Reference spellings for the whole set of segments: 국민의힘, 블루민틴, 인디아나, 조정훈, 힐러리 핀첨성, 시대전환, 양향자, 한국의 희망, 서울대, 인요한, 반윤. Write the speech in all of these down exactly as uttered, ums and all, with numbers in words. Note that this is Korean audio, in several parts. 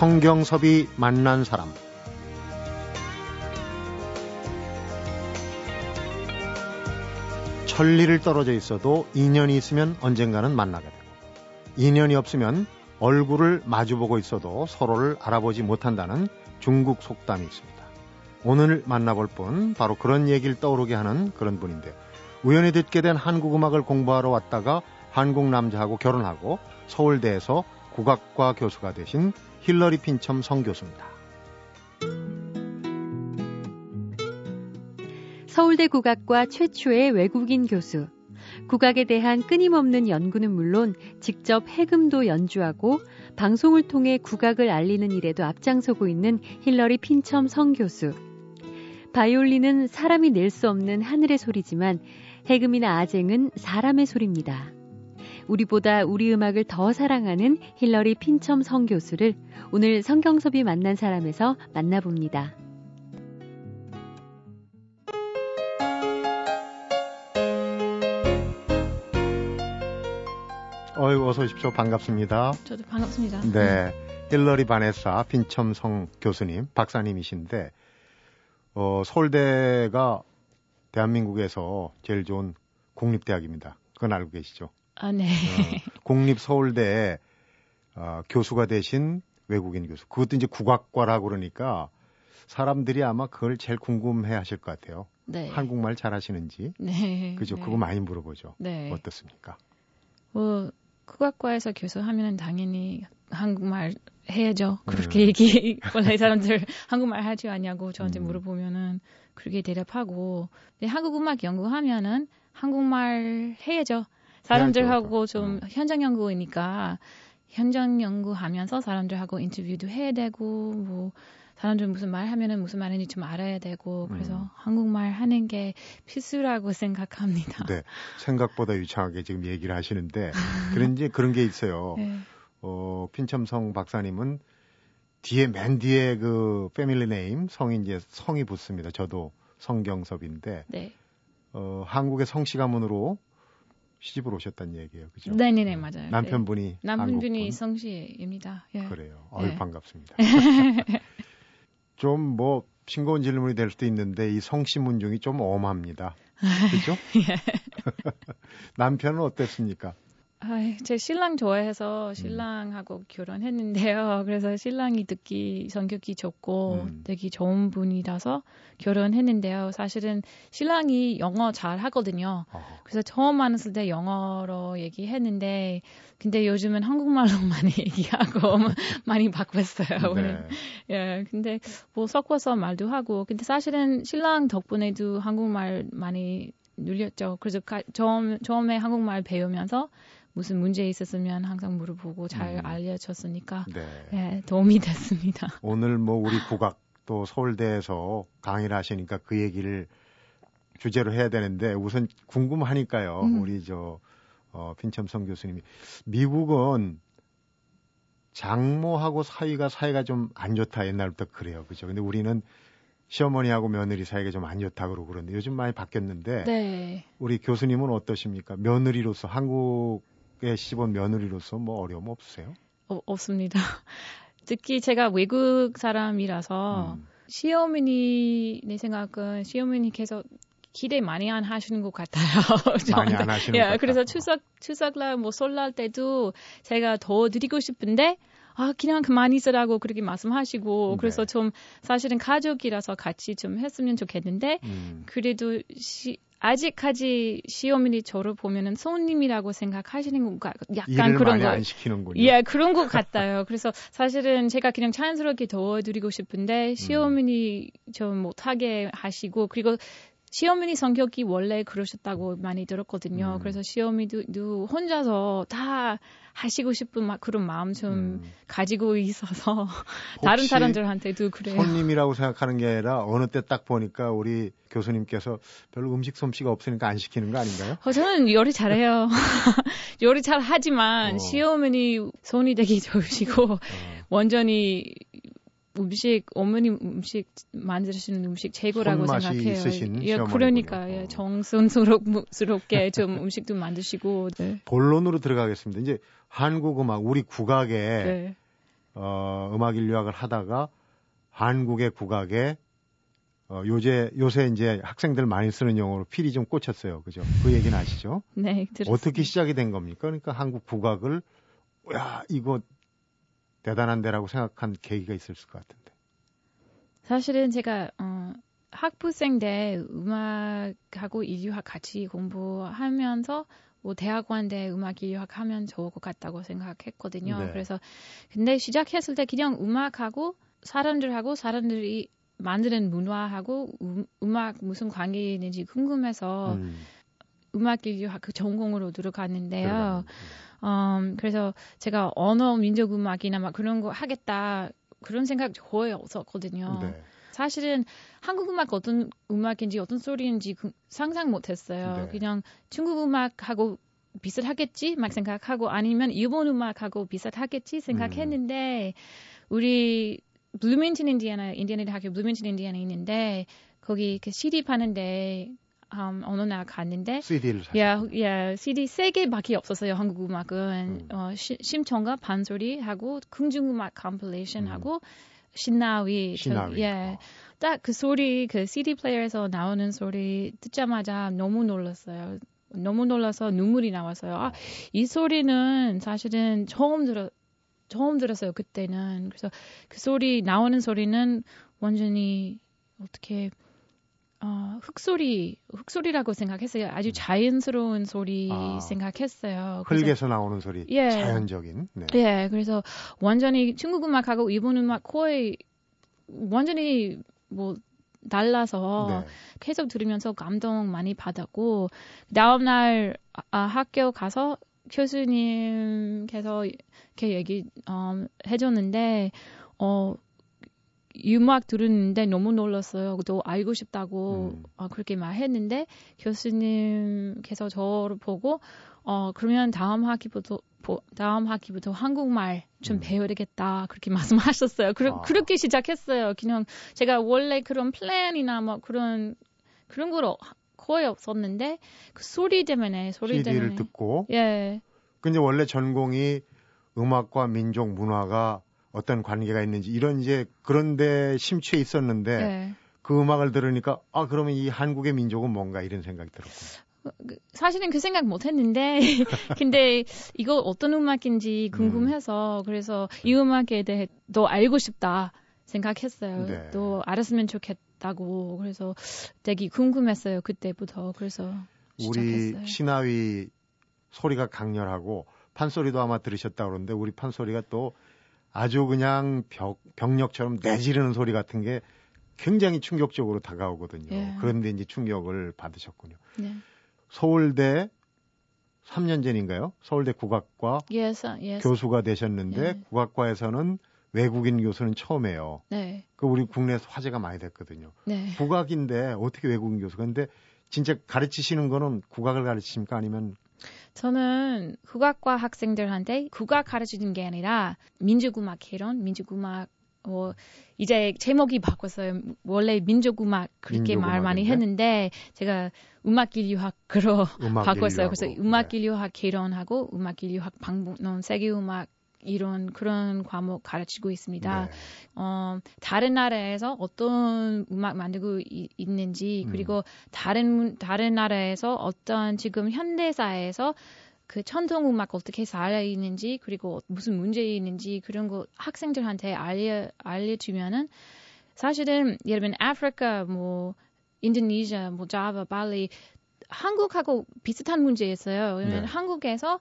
성경섭이 만난 사람. 천리를 떨어져 있어도 인연이 있으면 언젠가는 만나게 되고, 인연이 없으면 얼굴을 마주보고 있어도 서로를 알아보지 못한다는 중국 속담이 있습니다. 오늘 만나볼 분, 바로 그런 얘기를 떠오르게 하는 그런 분인데요. 우연히 듣게 된 한국 음악을 공부하러 왔다가 한국 남자하고 결혼하고 서울대에서 국악과 교수가 되신 힐러리 핀첨성 교수입니다. 서울대 국악과 최초의 외국인 교수. 국악에 대한 끊임없는 연구는 물론 직접 해금도 연주하고 방송을 통해 국악을 알리는 일에도 앞장서고 있는 힐러리 핀첨성 교수. 바이올린은 사람이 낼 수 없는 하늘의 소리지만 해금이나 아쟁은 사람의 소리입니다. 우리보다 우리 음악을 더 사랑하는 힐러리 핀첨성 교수를 오늘 성경섭이 만난 사람에서 만나봅니다. 어이, 어서 오십시오. 반갑습니다. 저도 반갑습니다. 네, 힐러리 바네사 핀첨성 교수님, 박사님이신데 어, 서울대가 대한민국에서 제일 좋은 국립대학입니다. 그건 알고 계시죠? 아, 네. 어, 공립 서울대에 어, 교수가 되신 외국인 교수. 그것도 이제 국악과라고 그러니까 사람들이 아마 그걸 제일 궁금해 하실 것 같아요. 네. 한국말 잘 하시는지. 네. 그죠. 네. 그거 많이 물어보죠. 네. 어떻습니까? 뭐, 국악과에서 교수하면 당연히 한국말 해야죠. 그렇게 음. 얘기, 원래 사람들 한국말 하지 않냐고 저한테 음. 물어보면은 그렇게 대답하고. 근데 한국 음악 연구하면은 한국말 해야죠. 사람들하고 좀 현장 연구이니까 현장 연구하면서 사람들하고 인터뷰도 해야 되고, 뭐 사람들 무슨 말 하면은 무슨 말인지 좀 알아야 되고, 그래서 음. 한국말 하는 게 필수라고 생각합니다. 네, 생각보다 유창하게 지금 얘기를 하시는데 그런지 그런 게 있어요. 네. 어, 핀첨성 박사님은 뒤에 맨 뒤에 그 패밀리 네임 성이 이제 성이 붙습니다. 저도 성경섭인데 네. 어, 한국의 성씨 가문으로 시집으로 오셨다는 얘기예요, 그죠? 네, 네, 네, 맞아요. 남편분이 네. 남편분이 성씨입니다. 예. 그래요. 어유 네. 반갑습니다. 좀 뭐 싱거운 질문이 될 수도 있는데 이 성씨 문중이 좀 엄합니다, 그죠? 예. 남편은 어땠습니까? 아, 제 신랑 좋아해서 신랑하고 음. 결혼했는데요. 그래서 신랑이 듣기 성격이 좋고 음. 되게 좋은 분이라서 결혼했는데요. 사실은 신랑이 영어 잘 하거든요. 어. 그래서 처음 만났을 때 영어로 얘기했는데, 근데 요즘은 한국말로 많이 얘기하고 많이 바꿨어요. 네. 예, 근데 뭐 섞어서 말도 하고, 근데 사실은 신랑 덕분에도 한국말 많이 늘렸죠. 그래서 가, 처음, 처음에 한국말 배우면서 무슨 문제 있었으면 항상 물어보고 잘 음. 알려줬으니까 네. 네, 도움이 됐습니다. 오늘 뭐 우리 국악 또 서울대에서 강의를 하시니까 그 얘기를 주제로 해야 되는데 우선 궁금하니까요. 음. 우리 저 어, 핀첨성 교수님이 미국은 장모하고 사위가 사이가 좀 안 좋다 옛날부터 그래요, 그죠? 근데 우리는 시어머니하고 며느리 사이가 좀 안 좋다고 그러고 그러는데 요즘 많이 바뀌었는데 네. 우리 교수님은 어떠십니까? 며느리로서 한국 시집온 며느리로서 뭐 어려움 없으세요? 어, 없습니다. 특히 제가 외국 사람이라서 음. 시어머니 내 생각은 시어머니께서 기대 많이 안 하시는 것 같아요. 많이 안 하시는 예, 것 같아요. 그래서 추석 추석날 뭐 설날 때도 제가 더 드리고 싶은데 아 그냥 그만 있으라고 그렇게 말씀하시고 네. 그래서 좀 사실은 가족이라서 같이 좀 했으면 좋겠는데 음. 그래도 시 아직까지 시어머니 저를 보면은 손님이라고 생각하시는 건가 약간 그런 거. 안 시키는군요. 예, 그런 것 같아요. 그래서 사실은 제가 그냥 자연스럽게 도와드리고 싶은데 시어머니 음. 좀 못하게 하시고, 그리고 시어머니 성격이 원래 그러셨다고 많이 들었거든요. 음. 그래서 시어머니도 혼자서 다 하시고 싶은 막 그런 마음 좀 음. 가지고 있어서 다른 사람들한테도 그래요. 손님이라고 생각하는 게 아니라 어느 때 딱 보니까 우리 교수님께서 별로 음식 솜씨가 없으니까 안 시키는 거 아닌가요? 어, 저는 요리 잘해요. 요리 잘 하지만 어. 시어머니 손이 되게 좋으시고 어. 완전히 음식, 어머니 음식 만드시는 음식 최고라고 생각해요. 있으신 예, 그러니까 예, 정성스럽게 좀 음식도 만드시고. 네. 본론으로 들어가겠습니다. 이제 한국 음악, 우리 국악에 네. 어, 음악 인류학을 하다가 한국의 국악에 어, 요새 요새 이제 학생들 많이 쓰는 용어로 필이 좀 꽂혔어요. 그죠? 그 얘기는 아시죠? 네, 들었습니다. 어떻게 시작이 된 겁니까? 그러니까 한국 국악을 야, 이거 대단한데라고 생각한 계기가 있을 것 같은데. 사실은 제가 어, 학부생 때 음악하고 인류학 같이 공부하면서 뭐 대학원 대 음악 인류학 하면 좋을 것 같다고 생각했거든요. 네. 그래서 근데 시작했을 때 그냥 음악하고 사람들하고 사람들이 만드는 문화하고 음, 음악 무슨 관계 있는지 궁금해서 음. 음악 인류학 그 전공으로 들어갔는데요. 음. 음, 그래서 제가 언어 민족 음악이나 막 그런 거 하겠다 그런 생각 거의 없었거든요. 네. 사실은 한국 음악 어떤 음악인지 어떤 소리인지 그, 상상 못했어요. 네. 그냥 중국 음악하고 비슷하겠지 막 생각하고 아니면 일본 음악하고 비슷하겠지 생각했는데 음. 우리 블루민틴 인디아나 인디아나 대학교 블루민틴 인디아나 있는데 거기 그 씨디 파는데 음, 어느 날 갔는데 씨디를 샀어요. 야, 야, 씨디 세 개밖에 없었어요. 한국 음악은 음. 어, 시, 심청가 반소리하고 궁중음악 컴필레이션하고 음. 신나위, 신나위. 예. 딱 그 소리, 그 씨디 플레이어에서 나오는 소리 듣자마자 너무 놀랐어요. 너무 놀라서 눈물이 나왔어요. 아, 이 소리는 사실은 처음 들어 처음 들었어요. 그때는. 그래서 그 소리 나오는 소리는 완전히 어떻게 어, 흙소리, 흙소리라고 생각했어요. 아주 자연스러운 소리 아, 생각했어요. 흙에서 그래서, 나오는 소리, 예, 자연적인. 네. 예, 그래서 완전히 중국 음악하고 일본 음악 거의 완전히 뭐 달라서 네. 계속 들으면서 감동 많이 받았고 다음 날 아, 학교 가서 교수님께서 이렇게 얘기 어, 해줬는데 어. 음악 들었는데 너무 놀랐어요. 또 알고 싶다고 음. 어, 그렇게 말했는데 교수님께서 저를 보고 어 그러면 다음 학기부터 보, 다음 학기부터 한국말 좀 음. 배워야 되겠다 그렇게 말씀하셨어요. 그러, 아. 그렇게 시작했어요. 그냥 제가 원래 그런 플랜이나 뭐 그런 그런 걸 거의 없었는데 그 소리 때문에 소리 씨디를 때문에 씨디를 듣고 예. 근데 원래 전공이 음악과 민족 문화가 어떤 관계가 있는지 이런 이제 그런데 심취해 있었는데 네. 그 음악을 들으니까 아 그러면 이 한국의 민족은 뭔가 이런 생각이 들었고 사실은 그 생각 못했는데 근데 이거 어떤 음악인지 궁금해서 음. 그래서 이 음악에 대해 더 알고 싶다 생각했어요. 네. 또 알았으면 좋겠다고 그래서 되게 궁금했어요. 그때부터 그래서 시작했어요. 우리 신하위 소리가 강렬하고 판소리도 아마 들으셨다 그러는데 우리 판소리가 또 아주 그냥 벽, 병력처럼 내지르는 소리 같은 게 굉장히 충격적으로 다가오거든요. 예. 그런데 이제 충격을 받으셨군요. 네. 서울대 삼 년 전인가요? 서울대 국악과 yes, yes. 교수가 되셨는데 예. 국악과에서는 외국인 교수는 처음이에요. 네. 그 우리 국내에서 화제가 많이 됐거든요. 네. 국악인데 어떻게 외국인 교수가? 근데 진짜 가르치시는 거는 국악을 가르치십니까? 아니면 저는 국악과 학생들한테 국악 가르치는 게 아니라 민족음악 이론, 민족음악 뭐 이제 제목이 바꿨어요. 원래 민족음악 그렇게 민족 말 많이 했는데 제가 음악인류학으로 음악 바꿨어요. 그래서 음악인류학 이론하고 음악인류학 방법론, 세계음악 이런 그런 과목 가르치고 있습니다. 네. 어, 다른 나라에서 어떤 음악 만들고 이, 있는지 그리고 음. 다른 다른 나라에서 어떤 지금 현대사에서 그 전통 음악 어떻게 살아 있는지 그리고 무슨 문제 있는지 그런 거 학생들한테 알려 알려주면은 사실은 예를 들면 아프리카 뭐 인도네시아 뭐 자바 발리 한국하고 비슷한 문제였어요. 왜냐면 네. 한국에서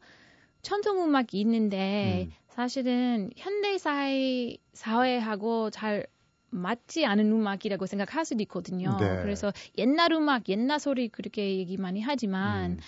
전통 음악이 있는데 음. 사실은 현대 사회, 사회하고 잘 맞지 않은 음악이라고 생각할 수도 있거든요. 네. 그래서 옛날 음악, 옛날 소리 그렇게 얘기 많이 하지만 음.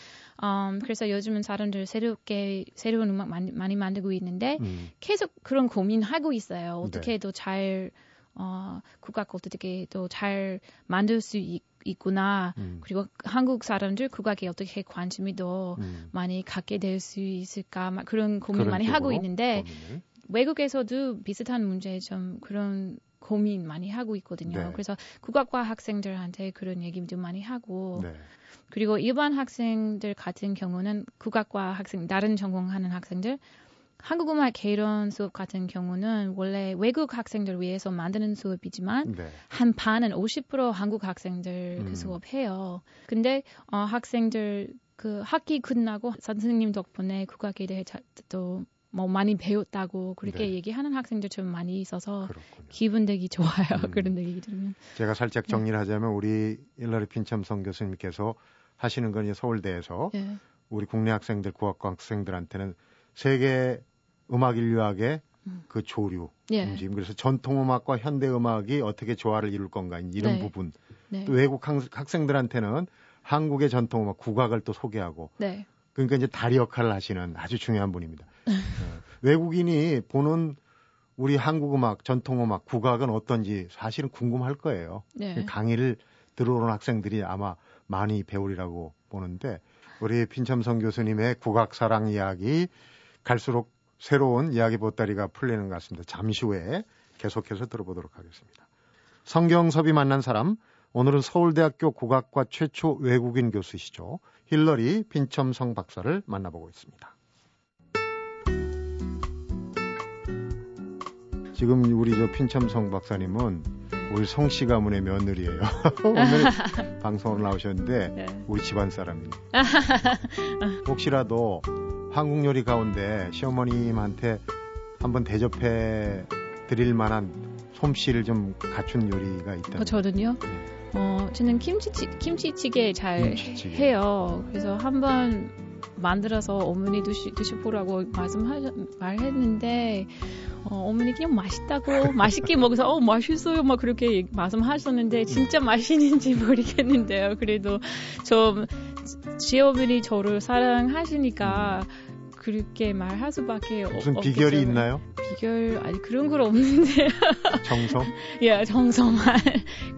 음, 그래서 요즘은 사람들 새롭게 새로운 음악 많이, 많이 만들고 있는데 음. 계속 그런 고민하고 있어요. 어떻게 네. 더 잘 어, 국악 어떻게 더 잘 만들 수 있 있구나. 음. 그리고 한국 사람들 국악에 어떻게 관심이 더 음. 많이 갖게 될 수 있을까 막 그런 고민 많이 하고 있는데 고민을. 외국에서도 비슷한 문제 좀 그런 고민 많이 하고 있거든요. 네. 그래서 국악과 학생들한테 그런 얘기 좀 많이 하고 네. 그리고 일반 학생들 같은 경우는 국악과 학생 다른 전공하는 학생들 한국음악 개론 수업 같은 경우는 원래 외국 학생들 위해서 만드는 수업이지만 네. 한 반은 오십 퍼센트 한국 학생들 음. 그 수업해요. 근데 어, 학생들 그 학기 끝나고 선생님 덕분에 국악에 대해 또 뭐 많이 배웠다고 그렇게 네. 얘기하는 학생들 좀 많이 있어서 그렇군요. 기분 되게 좋아요. 음. 그런 얘기 들으면. 제가 살짝 정리를 하자면 우리 힐러리 핀첨성 교수님께서 하시는 건 서울대에서 네. 우리 국내 학생들, 국악과 학생들한테는 세계 음악 인류학의 음. 그 조류 예. 움직임, 그래서 전통 음악과 현대 음악이 어떻게 조화를 이룰 건가 이런 네. 부분, 네. 또 외국 학생들한테는 한국의 전통 음악, 국악을 또 소개하고, 네. 그러니까 이제 다리 역할을 하시는 아주 중요한 분입니다. 외국인이 보는 우리 한국 음악, 전통 음악, 국악은 어떤지 사실은 궁금할 거예요. 네. 강의를 들어오는 학생들이 아마 많이 배우리라고 보는데, 우리 핀첨성 교수님의 국악 사랑 이야기 갈수록 새로운 이야기 보따리가 풀리는 것 같습니다. 잠시 후에 계속해서 들어보도록 하겠습니다. 성경섭이 만난 사람, 오늘은 서울대학교 국악과 최초 외국인 교수시죠. 힐러리 핀첨성 박사를 만나보고 있습니다. 지금 우리 저 핀첨성 박사님은 우리 성씨 가문의 며느리예요. 오늘 방송으로 나오셨는데 네. 우리 집안 사람이에요. 혹시라도 한국 요리 가운데 시어머님한테 한번 대접해 드릴 만한 솜씨를 좀 갖춘 요리가 있다면. 어, 저는요? 네. 어, 저는 김치찌, 김치찌개 잘 김치찌개. 해요. 그래서 한번 만들어서 어머니 드시, 드셔보라고 말씀하, 말했는데 어, 어머니 그냥 맛있다고 맛있게 먹어서 어 맛있어요 막 그렇게 말씀하셨는데 진짜 맛있는지 모르겠는데요. 그래도 좀 시어머니 저를 사랑하시니까 그렇게 말할 수밖에 없어요. 무슨 없겠죠. 비결이 있나요? 비결 아니 그런 건 없는데요. 정성? 예, 정성만.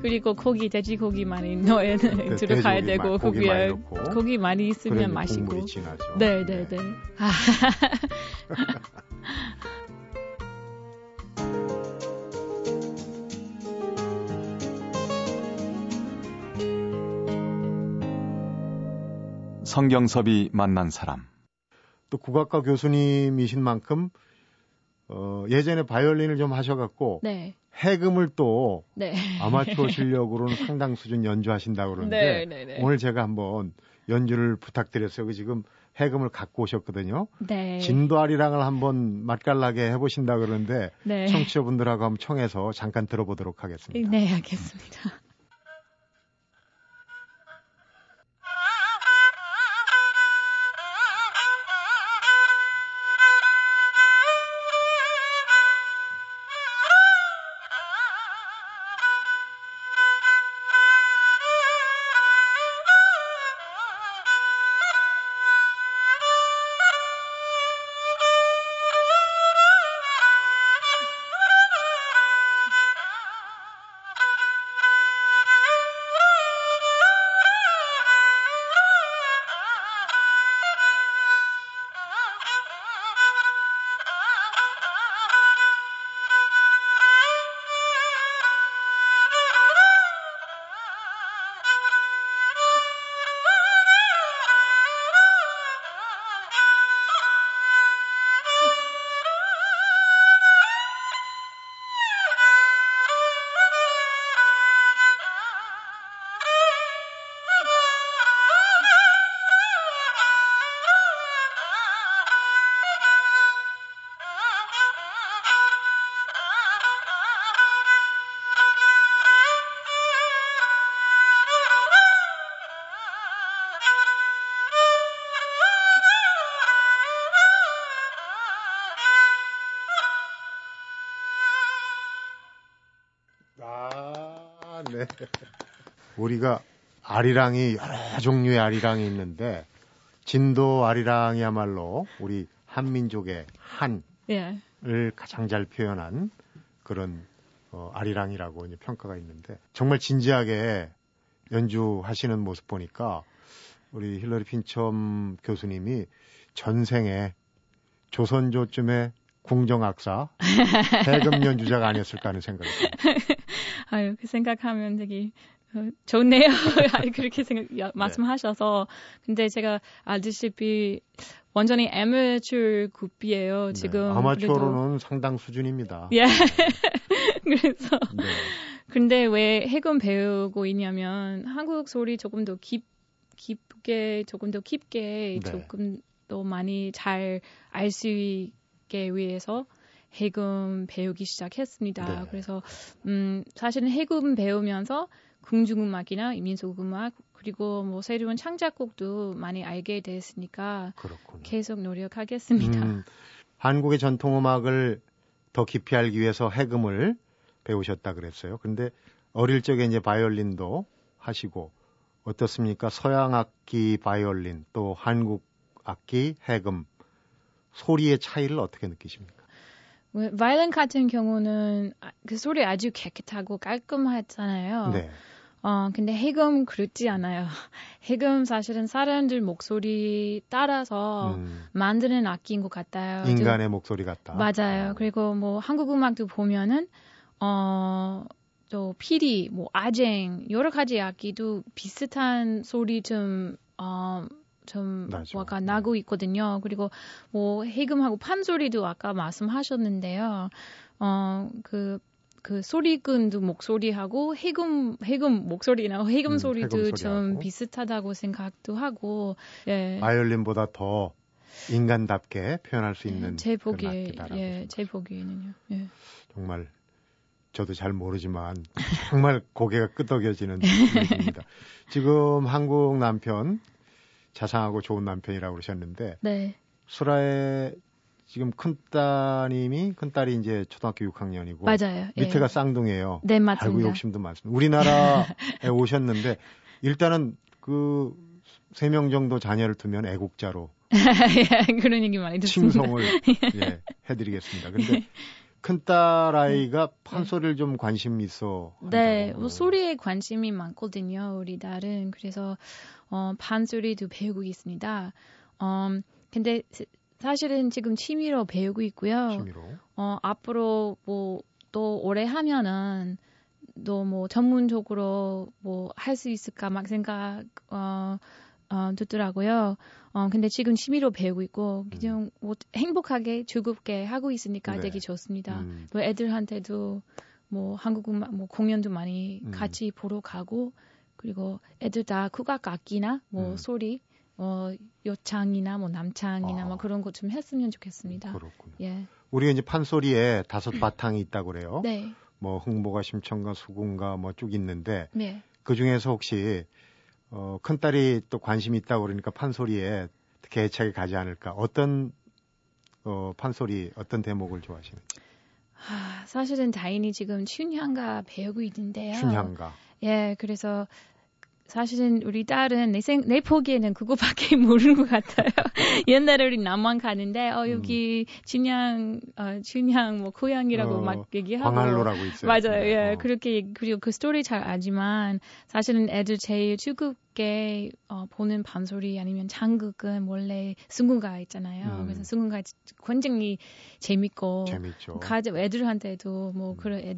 그리고 고기, 돼지고기 많이 넣어야 네, 들어가야 되고 고기 많이 넣고 고기 많이 있으면 맛있고. 국물이 진하죠. 네, 네, 네. 네. 성경섭이 만난 사람. 또 국악과 교수님이신 만큼 어, 예전에 바이올린을 좀 하셔갖고 네. 해금을 또 네. 아마추어 실력으로는 상당 수준 연주하신다고 그러는데 네, 네, 네. 오늘 제가 한번 연주를 부탁드렸어요. 지금 해금을 갖고 오셨거든요. 네. 진도아리랑을 한번 맛깔나게 해보신다고 그러는데 네. 청취자분들하고 한번 청해서 잠깐 들어보도록 하겠습니다. 네, 알겠습니다. 우리가 아리랑이 여러 종류의 아리랑이 있는데 진도 아리랑이야말로 우리 한민족의 한을 예. 가장 잘 표현한 그런 어, 아리랑이라고 이제 평가가 있는데, 정말 진지하게 연주하시는 모습 보니까 우리 힐러리 핀첨 교수님이 전생에 조선조쯤에 궁정악사 해금 연주자가 아니었을까 하는 생각이 듭니다. 아유, 그 생각하면 되게 좋네요. 그렇게 생각, 말씀하셔서. 근데 제가 알다시피 완전히 아마추어 급이에요, 지금. 네, 아마추어로는 그래도... 상당 수준입니다. 예. 그래서. 네. 근데 왜 해금 배우고 있냐면 한국 소리 조금 더 깊, 깊게, 조금 더 깊게, 네. 조금 더 많이 잘 알 수 있게 위해서 해금 배우기 시작했습니다. 네. 그래서, 음, 사실은 해금 배우면서 궁중음악이나 민속음악 그리고 뭐 새로운 창작곡도 많이 알게 됐으니까 그렇구나. 계속 노력하겠습니다. 음, 한국의 전통음악을 더 깊이 알기 위해서 해금을 배우셨다 그랬어요. 근데 어릴 적에 이제 바이올린도 하시고 어떻습니까? 서양 악기 바이올린 또 한국 악기 해금 소리의 차이를 어떻게 느끼십니까? 바이올린 같은 경우는 그 소리 아주 깨끗하고 깔끔하잖아요. 네. 어, 근데 해금 그렇지 않아요. 해금 사실은 사람들 목소리 따라서 음. 만드는 악기인 것 같아요. 인간의 좀, 목소리 같다. 맞아요. 아. 그리고 뭐 한국 음악도 보면은 어, 또 피리, 뭐 아쟁 여러 가지 악기도 비슷한 소리 좀 어, 좀 뭐가 나고 있거든요. 그리고 뭐 해금하고 판소리도 아까 말씀하셨는데요. 어, 그 그 소리근도 목소리하고 해금 해금 목소리나 해금 음, 소리도 해금 좀 비슷하다고 생각도 하고. 예. 바이올린보다 더 인간답게 표현할 수 있는 예, 제 보기 예, 제 보기에는요. 예. 정말 저도 잘 모르지만 정말 고개가 끄덕여지는 느낌입니다. 지금 한국 남편 자상하고 좋은 남편이라고 그러셨는데 네. 수라의 지금 큰 따님이 큰 딸이 이제 초등학교 육 학년이고 맞아요. 밑에가 예. 쌍둥이에요. 네, 맞습니다. 알고 욕심도 많습니다. 우리나라에 오셨는데 일단은 그 세 명 정도 자녀를 두면 애국자로 예, 그런 얘기 많이 듣습니다. 칭송을 예, 해드리겠습니다. 근데 예. 큰딸 아이가 판소리를 좀 관심 있어. 한다고. 네, 뭐 소리에 관심이 많거든요, 우리 딸은. 그래서 어, 판소리도 배우고 있습니다. 어, 근데 사실은 지금 취미로 배우고 있고요. 취미로. 어, 앞으로 뭐 또 오래 하면은 또 뭐 전문적으로 뭐 할 수 있을까 막 생각 어, 어, 듣더라고요. 어, 근데 지금 취미로 배우고 있고 그냥 뭐 행복하게 즐겁게 하고 있으니까 네. 되게 좋습니다. 음. 또 애들한테도 뭐 한국 음악 뭐 공연도 많이 음. 같이 보러 가고 그리고 애들 다 국악 악기나 뭐 음. 소리 어, 여창이나 뭐 남창이나 아. 뭐 그런 거 좀 했으면 좋겠습니다. 그렇군요. 예. 우리가 이제 판소리에 다섯 바탕이 있다고 그래요. 네. 뭐 흥보가 심청가 수궁가 뭐 쭉 있는데 네. 그 중에서 혹시 어, 큰딸이 또 관심이 있다고 그러니까 판소리에 특히 애착이 가지 않을까. 어떤 어, 판소리 어떤 대목을 좋아하시는지. 아, 사실은 다인이 지금 춘향가 배우고 있는데요. 춘향가. 예, 그래서 사실은 우리 딸은 내, 생, 내 포기에는 그거밖에 모르는 것 같아요. 옛날에 우리 남원 가는데 어 여기 춘향, 어, 춘향 뭐 고향이라고 어, 막 얘기하고 광안로라고 있어요. 맞아요. 네. 예, 어. 그렇게 그리고 그 스토리 잘 알지만 사실은 애들 제일 즐겁게 어, 보는 밤소리 아니면 장극은 원래 승궁가 있잖아요. 음. 그래서 승궁가 굉장히 재밌고 재밌죠. 가족 애들한테도 뭐 그런 애,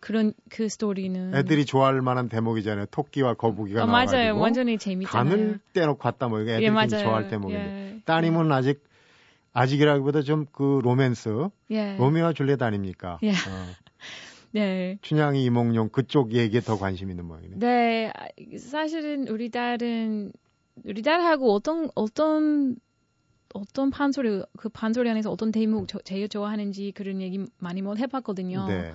그런 그 스토리는 애들이 좋아할 만한 대목이잖아요. 토끼와 거북이가 어, 나와가지고 맞아요. 완전히 재밌잖아요. 간을 떼놓고 갔다 뭐 이게 애들이 예, 좋아할 대목인데 예. 따님은 아직 아직이라기보다 좀 그 로맨스 예. 로미오와 줄리엣 아닙니까? 예. 어. 네. 춘향이 이몽룡 그쪽 얘기에 더 관심 있는 모양이네. 네, 사실은 우리 딸은 우리 딸하고 어떤 어떤 어떤 판소리 그 판소리 안에서 어떤 대목 저, 제일 좋아하는지 그런 얘기 많이 못 해봤거든요. 네.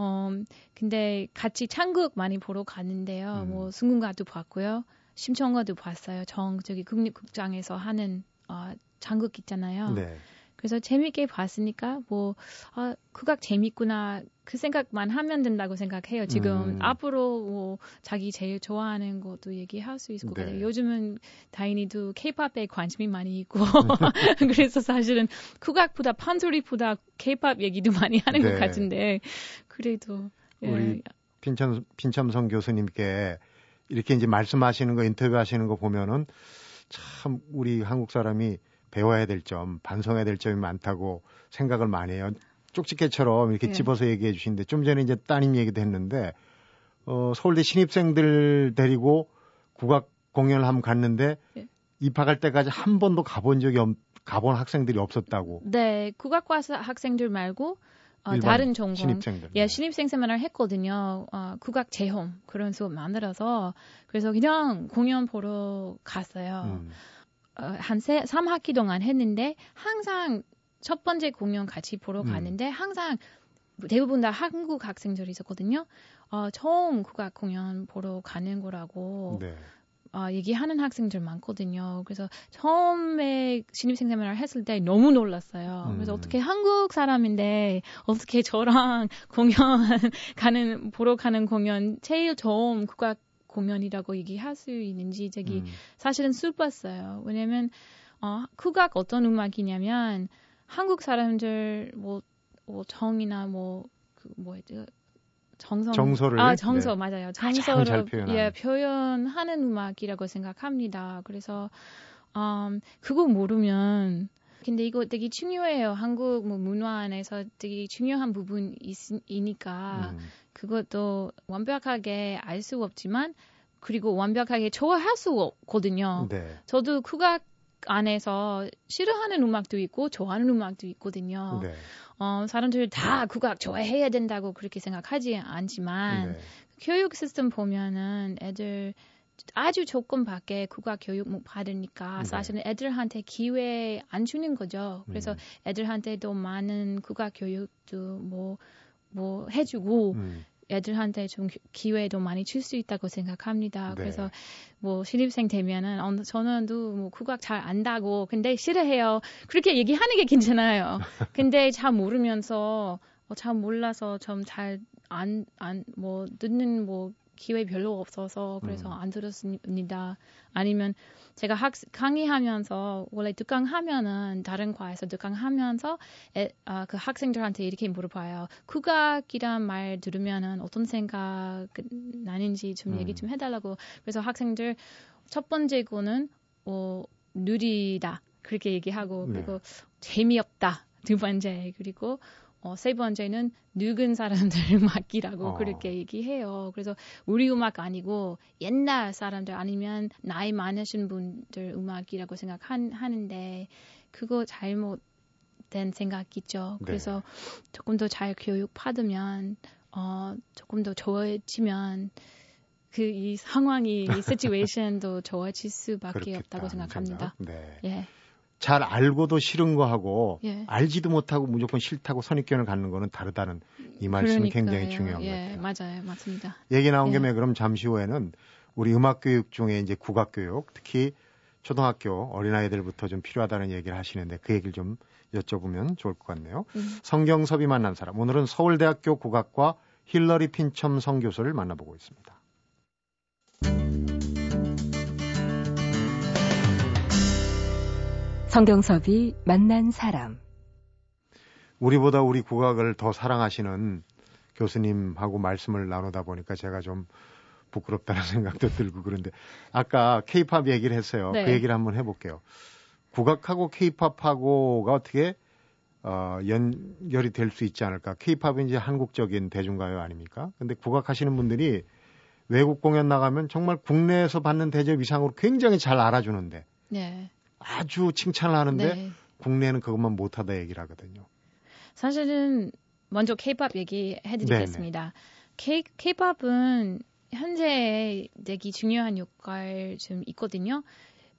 어 근데 같이 창극 많이 보러 갔는데요. 음. 뭐 승궁가도 봤고요, 심청가도 봤어요. 정 저기 국립극장에서 하는 어, 창극 있잖아요. 네. 그래서 재밌게 봤으니까 뭐 아, 국악 재밌구나 그 생각만 하면 된다고 생각해요. 지금 음. 앞으로 뭐 자기 제일 좋아하는 것도 얘기할 수 있을 것 네. 같아요. 요즘은 다인이도 케이팝에 관심이 많이 있고 그래서 사실은 국악보다 판소리보다 케이팝 얘기도 많이 하는 네. 것 같은데 그래도 우리 예. 핀첨, 핀첨성 교수님께 이렇게 이제 말씀하시는 거 인터뷰하시는 거 보면은 참 우리 한국 사람이 배워야 될 점, 반성해야 될 점이 많다고 생각을 많이 해요. 쪽집게처럼 이렇게 네. 집어서 얘기해 주시는데 좀 전에 이제 따님 얘기도 했는데 어, 서울대 신입생들 데리고 국악 공연을 한번 갔는데 네. 입학할 때까지 한 번도 가본 적이 없, 가본 학생들이 없었다고. 네, 국악과 학생들 말고 어, 다른 전공 신입생들. 예, 신입생 세미나를 했거든요. 어, 국악 재험 그런 수업 만들어서 그래서 그냥 공연 보러 갔어요. 음. 어, 한 세, 삼 학기 동안 했는데 항상 첫 번째 공연 같이 보러 음. 갔는데 항상 대부분 다 한국 학생들이 있었거든요. 어, 처음 국악 공연 보러 가는 거라고 네. 어, 얘기하는 학생들 많거든요. 그래서 처음에 신입생 세미나를 했을 때 너무 놀랐어요. 음. 그래서 어떻게 한국 사람인데 어떻게 저랑 공연 가는 보러 가는 공연 제일 처음 국악 공연이라고 얘기할 수 있는지 저기 음. 사실은 슬펐어요. 왜냐면 어, 국악 어떤 음악이냐면 한국 사람들 뭐, 뭐 정이나 뭐 그 뭐였죠? 정서, 정서를 아 정서 네. 맞아요. 정서를 예, 표현하는 음악이라고 생각합니다. 그래서 음, 그거 모르면 근데 이거 되게 중요해요. 한국 뭐 문화 안에서 되게 중요한 부분이니까 음. 그것도 완벽하게 알 수 없지만 그리고 완벽하게 좋아할 수 없거든요. 네. 저도 국악 안에서 싫어하는 음악도 있고 좋아하는 음악도 있거든요. 네. 어, 사람들 다 국악 좋아해야 된다고 그렇게 생각하지 않지만 네. 교육 시스템 보면은 애들 아주 조금밖에 국악 교육 못 받으니까 네. 사실은 애들한테 기회 안 주는 거죠. 그래서 음. 애들한테도 많은 국악 교육도 뭐, 뭐 해주고 음. 애들한테 좀 기회도 많이 줄 수 있다고 생각합니다. 네. 그래서 뭐 신입생 되면은 어, 저는도 뭐 국악 잘 안다고 근데 싫어해요. 그렇게 얘기하는 게 괜찮아요. 근데 잘 모르면서 어, 잘 몰라서 좀 잘 안 안 뭐 듣는 뭐 기회 별로 없어서 그래서 음. 안 들었습니다. 아니면 제가 학 강의하면서 원래 듣강하면은 다른 과에서 듣강하면서 애, 아, 그 학생들한테 이렇게 물어봐요. 국악이란 말 들으면은 어떤 생각 나는지 좀 음. 얘기 좀 해달라고. 그래서 학생들 첫 번째 거는 어, 느리다 그렇게 얘기하고 네. 그리고 재미없다 두 번째 그리고 어, 세 번째는 늙은 사람들 맡기라고 어. 그렇게 얘기해요. 그래서 우리 음악 아니고 옛날 사람들 아니면 나이 많으신 분들 음악이라고 생각하는데 그거 잘못된 생각이죠. 그래서 네. 조금 더 잘 교육받으면 어, 조금 더 좋아지면 그 이 상황이 이 시츄에이션도 좋아질 수밖에 그렇겠다, 없다고 생각합니다. 네. 예. 잘 알고도 싫은 거하고 예. 알지도 못하고 무조건 싫다고 선입견을 갖는 거는 다르다는 이 말씀이 그러니까요. 굉장히 중요한 예, 것 같아요. 맞아요. 맞습니다. 얘기 나온 예. 김에 그럼 잠시 후에는 우리 음악교육 중에 이제 국악교육 특히 초등학교 어린아이들부터 좀 필요하다는 얘기를 하시는데 그 얘기를 좀 여쭤보면 좋을 것 같네요. 음. 성경섭이 만난 사람. 오늘은 서울대학교 국악과 힐러리 핀첨성 교수를 만나보고 있습니다. 성경섭이 만난 사람. 우리보다 우리 국악을 더 사랑하시는 교수님하고 말씀을 나누다 보니까 제가 좀 부끄럽다는 생각도 들고 그런데 아까 케이팝 얘기를 했어요. 네. 그 얘기를 한번 해볼게요. 국악하고 케이팝하고가 어떻게 어, 연결이 될 수 있지 않을까. 케이팝은 이제 한국적인 대중가요 아닙니까? 근데 국악하시는 분들이 외국 공연 나가면 정말 국내에서 받는 대접 이상으로 굉장히 잘 알아주는데 네. 아주 칭찬을 하는데 네. 국내는 그것만 못하다 얘기를 하거든요. 사실은 먼저 케이팝 얘기해드리겠습니다. 케이팝은 현재 되게 중요한 역할 좀 있거든요.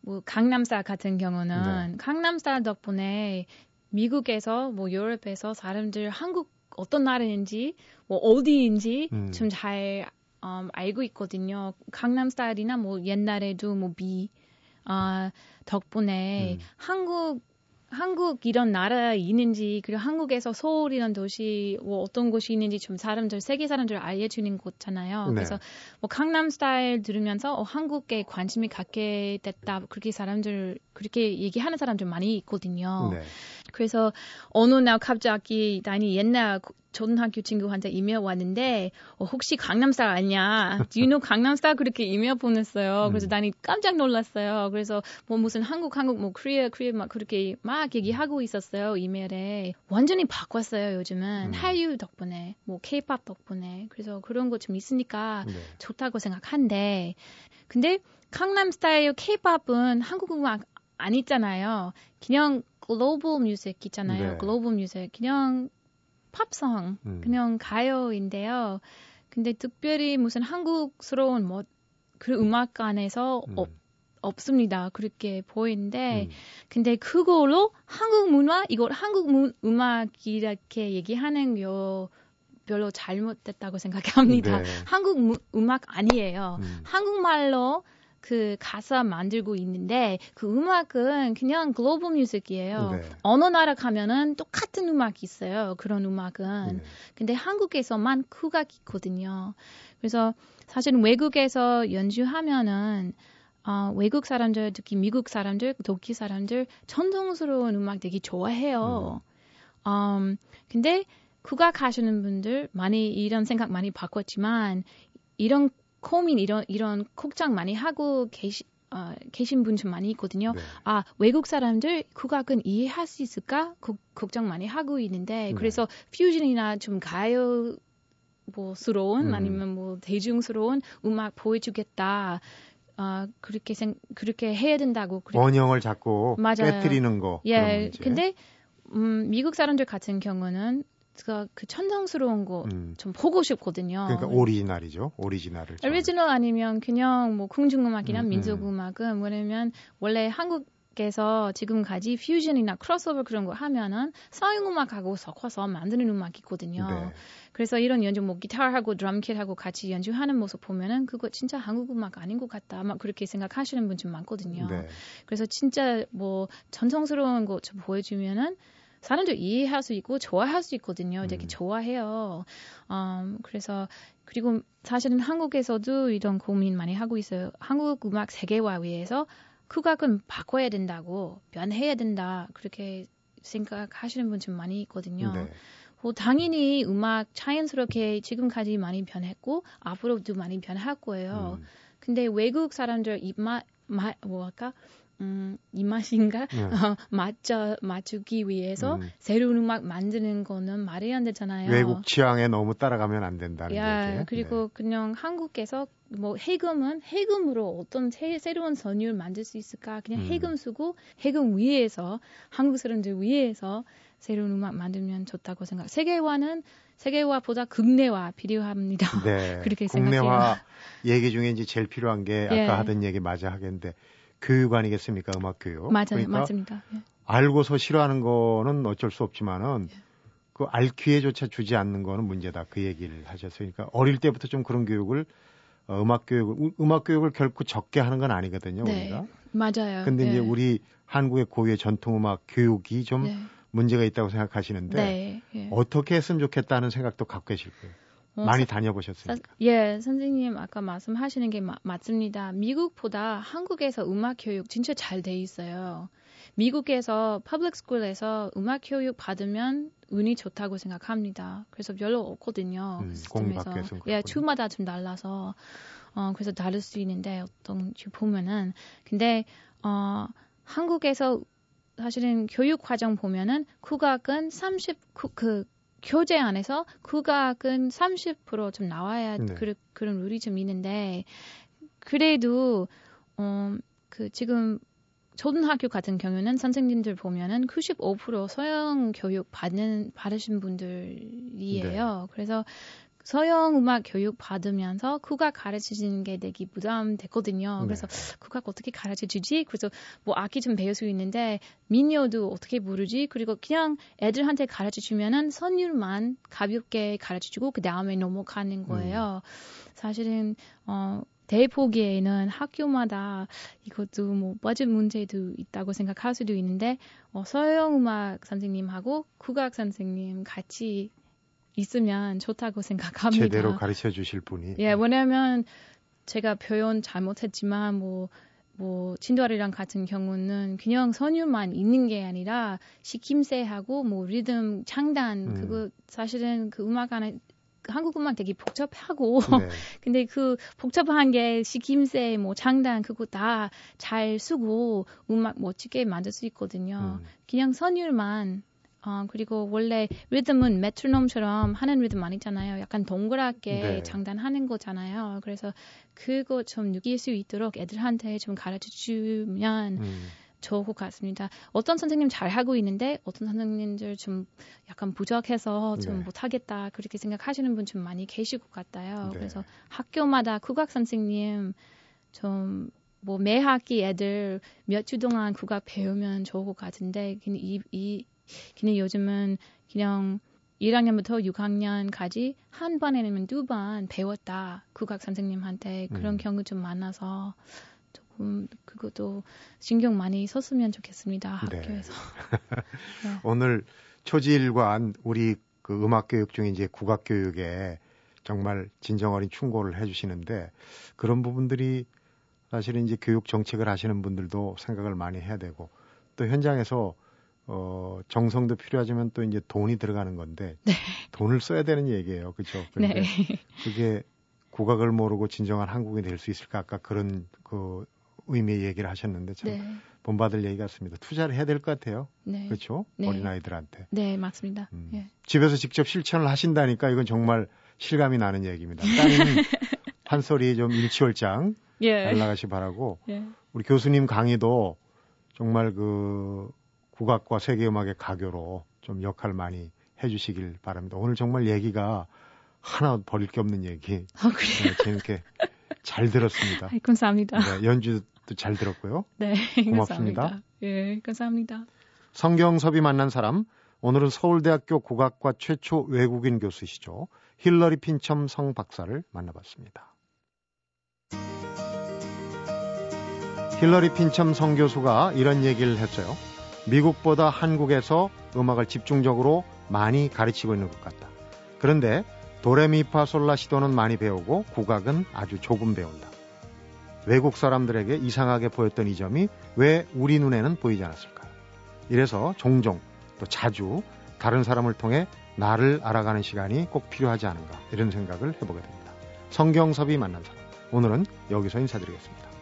뭐 강남스타일 같은 경우는 네. 강남스타일 덕분에 미국에서 뭐 유럽에서 사람들 한국 어떤 나라인지 뭐 어디인지 음. 좀 잘 음, 알고 있거든요. 강남스타일이나 뭐 옛날에도 뭐 비 아, 덕분에 음. 한국 한국 이런 나라 있는지 그리고 한국에서 서울이란 도시 뭐 어떤 곳이 있는지 좀 사람들 세계 사람들 알려주는 곳잖아요. 네. 그래서 뭐 강남스타일 들으면서 어, 한국에 관심이 갖게 됐다 그렇게 사람들 그렇게 얘기하는 사람들 많이 있거든요. 네. 그래서 어느 날 갑자기 아니 옛날 초등학교 친구 한테 이메일 왔는데 어, 혹시 강남스타일 아니야? Do you know 강남스타일? 그렇게 이메일 보냈어요. 음. 그래서 나는 깜짝 놀랐어요. 그래서 뭐 무슨 한국 한국 뭐 코리아 코리아 막 그렇게 막 얘기하고 있었어요. 이메일에 완전히 바꿨어요. 요즘은 음. 한류 덕분에 뭐 K-팝 덕분에 그래서 그런 거 좀 있으니까 네. 좋다고 생각한데 근데 강남스타일 K-팝은 한국 음악 안 있잖아요. 그냥 글로벌 뮤직 있잖아요. 네. 글로벌 뮤직 그냥 팝송, 음. 그냥 가요인데요. 근데 특별히 무슨 한국스러운 뭐 그 음악관에서 음. 없, 없습니다. 그렇게 보이는데, 음. 근데 그걸로 한국 문화, 이걸 한국 문, 음악 이렇게 얘기하는 요 별로 잘못됐다고 생각합니다. 네. 한국 무, 음악 아니에요. 음. 한국말로 그 가사 만들고 있는데 그 음악은 그냥 글로벌 뮤직이에요. 네. 어느 나라 가면은 똑같은 음악이 있어요. 그런 음악은. 네. 근데 한국에서만 국악이 있거든요. 그래서 사실 외국에서 연주하면은 어, 외국 사람들, 특히 미국 사람들, 독일 사람들 전통스러운 음악 되게 좋아해요. 네. 음, 근데 국악 하시는 분들 많이 이런 생각 많이 바꿨지만 이런 고민 이런 이런 걱정 많이 하고 계시, 어, 계신 분 좀 많이 있거든요. 네. 아 외국 사람들 국악은 이해할 수 있을까 고, 걱정 많이 하고 있는데 네. 그래서 퓨전이나 좀 가요 뭐스러운 음. 아니면 뭐 대중스러운 음악 보여주겠다. 아 어, 그렇게 생 그렇게 해야 된다고. 그렇게. 원형을 자꾸 깨뜨리는 거. 예. 근데 음, 미국 사람들 같은 경우는. 그 천성스러운 거 좀 음. 보고 싶거든요. 그러니까 오리지널이죠. 오리지널을. 오리지널 아니면 그냥 뭐 궁중음악이나 음, 민족음악은 뭐냐면 원래 한국에서 지금까지 퓨전이나 크로스오버 그런 거 하면은 서양음악하고 섞어서 만드는 음악이거든요. 네. 그래서 이런 연주 뭐 기타하고 드럼킷하고 같이 연주하는 모습 보면은 그거 진짜 한국 음악 아닌 것 같다. 막 그렇게 생각하시는 분 좀 많거든요. 네. 그래서 진짜 뭐 전성스러운 거 좀 보여주면은 사람도 이해할 수 있고 좋아할 수 있거든요. 되게 음. 좋아해요. 음, 그래서 그리고 사실은 한국에서도 이런 고민 많이 하고 있어요. 한국 음악 세계화 위해서 국악은 바꿔야 된다고 변해야 된다 그렇게 생각하시는 분 좀 많이 있거든요. 네. 뭐 당연히 음악 자연스럽게 지금까지 많이 변했고 앞으로도 많이 변할 거예요. 음. 근데 외국 사람들 입맛 마, 뭐랄까? 음, 이 맛인가? 네. 어, 맞춰, 맞추기 위해서 음. 새로운 음악 만드는 거는 말이 안 되잖아요. 외국 취향에 너무 따라가면 안 된다는 거죠. 그리고 네. 그냥 한국에서 뭐 해금은 해금으로 어떤 새, 새로운 선율 만들 수 있을까? 그냥 음. 해금 쓰고 해금 위에서 한국 사람들 위에서 새로운 음악 만들면 좋다고 생각. 세계화는 세계화보다 국내화 필요합니다. 네. 그렇게 생각해요. 국내화 얘기 중에 이제 제일 필요한 게 아까 예. 하던 얘기 맞아 하겠는데 교육 아니겠습니까? 음악 교육. 맞아요. 그러니까 맞습니다. 예. 알고서 싫어하는 거는 어쩔 수 없지만은 예. 그 알 기회조차 주지 않는 거는 문제다. 그 얘기를 하셨어요. 그러니까 어릴 때부터 좀 그런 교육을 어, 음악 교육을 음악 교육을 결코 적게 하는 건 아니거든요. 네. 우리가. 맞아요. 근데 예. 이제 우리 한국의 고유의 전통 음악 교육이 좀 네. 문제가 있다고 생각하시는데 네. 예. 어떻게 했으면 좋겠다는 생각도 갖고 계실 거예요. 많이 다녀보셨습니까? 예, 선생님 아까 말씀하시는 게 마, 맞습니다. 미국보다 한국에서 음악 교육 진짜 잘 돼 있어요. 미국에서 퍼블릭 스쿨에서 음악 교육 받으면 운이 좋다고 생각합니다. 그래서 별로 없거든요. 음, 공부밖에서 예, 주마다 좀 달라서 어, 그래서 다를 수 있는데 어떤 주 보면은 근데 어, 한국에서 사실은 교육 과정 보면은 국악은 삼십 그 교재 안에서 국악은 삼십 퍼센트 좀 나와야 네. 그, 그런 룰이 좀 있는데 그래도 어, 그 지금 초등학교 같은 경우는 선생님들 보면은 구십오 퍼센트 서양 교육 받는 받으신 분들이에요. 네. 그래서 서양 음악 교육 받으면서 국악 가르치는 게 되게 부담됐거든요. 네. 그래서 국악 어떻게 가르쳐주지? 그래서 뭐 악기 좀 배울 수 있는데 민요도 어떻게 부르지? 그리고 그냥 애들한테 가르쳐주면은 선율만 가볍게 가르쳐주고 그 다음에 넘어가는 거예요. 음. 사실은 어, 대보기에는 학교마다 이것도 뭐 버젯 문제도 있다고 생각할 수도 있는데 어, 서양 음악 선생님하고 국악 선생님 같이 있으면 좋다고 생각합니다. 제대로 가르쳐 주실 분이. 예, 왜냐하면 제가 표현 잘못했지만 뭐 뭐 진도아리랑 같은 경우는 그냥 선율만 있는 게 아니라 식힘새하고 뭐 리듬 창단 음. 그거 사실은 그 음악 안에 한국 음악 되게 복잡하고 네. 근데 그 복잡한 게 식힘새 뭐 장단 그거 다 잘 쓰고 음악 멋지게 만들 수 있거든요. 음. 그냥 선율만 어, 그리고 원래 리듬은 메트로놈처럼 하는 리듬 아니잖아요. 약간 동그랗게 네. 장단하는 거잖아요. 그래서 그거 좀 느낄 수 있도록 애들한테 좀 가르쳐주면 음. 좋을 것 같습니다. 어떤 선생님 잘하고 있는데 어떤 선생님들 좀 약간 부족해서 좀 네. 못하겠다 그렇게 생각하시는 분 좀 많이 계실 것 같아요. 네. 그래서 학교마다 국악 선생님 좀 뭐 매 학기 애들 몇 주 동안 국악 배우면 좋을 것 같은데 그냥, 이, 이, 그냥 요즘은 그냥 일 학년부터 육 학년까지 한 번 아니면 두 번 배웠다. 국악 선생님한테 그런 음. 경우 좀 많아서 음, 그것도 신경 많이 썼으면 좋겠습니다. 학교에서. 네. 네. 오늘 초지일관 우리 그 음악교육 중에 이제 국악교육에 정말 진정 어린 충고를 해주시는데 그런 부분들이 사실은 이제 교육 정책을 하시는 분들도 생각을 많이 해야 되고 또 현장에서 어, 정성도 필요하지만 또 이제 돈이 들어가는 건데 네. 돈을 써야 되는 얘기예요. 그렇죠? 그런데 네. 그게 국악을 모르고 진정한 한국이 될 수 있을까 아까 그런 그 의미의 얘기를 하셨는데 참 네. 본받을 얘기 같습니다. 투자를 해야 될 것 같아요. 네. 그렇죠? 네. 어린아이들한테. 네, 맞습니다. 음. 예. 집에서 직접 실천을 하신다니까 이건 정말 실감이 나는 얘기입니다. 따님 판소리 좀 일취월장 예. 잘 나가시 바라고 예. 우리 교수님 강의도 정말 그 국악과 세계음악의 가교로 좀 역할 많이 해주시길 바랍니다. 오늘 정말 얘기가 하나 버릴 게 없는 얘기 어, 그래요? 네, 재밌게 잘 들었습니다. 감사합니다. 네, 연주도 잘 들었고요. 네, 고맙습니다. 감사합니다. 예, 감사합니다. 성경섭이 만난 사람, 오늘은 서울대학교 국악과 최초 외국인 교수시죠. 힐러리 핀첨성 박사를 만나봤습니다. 힐러리 핀첨성 교수가 이런 얘기를 했어요. 미국보다 한국에서 음악을 집중적으로 많이 가르치고 있는 것 같다. 그런데 도레미파솔라시도는 많이 배우고 국악은 아주 조금 배운다. 외국 사람들에게 이상하게 보였던 이 점이 왜 우리 눈에는 보이지 않았을까? 이래서 종종 또 자주 다른 사람을 통해 나를 알아가는 시간이 꼭 필요하지 않은가 이런 생각을 해보게 됩니다. 성경섭이 만난 사람 오늘은 여기서 인사드리겠습니다.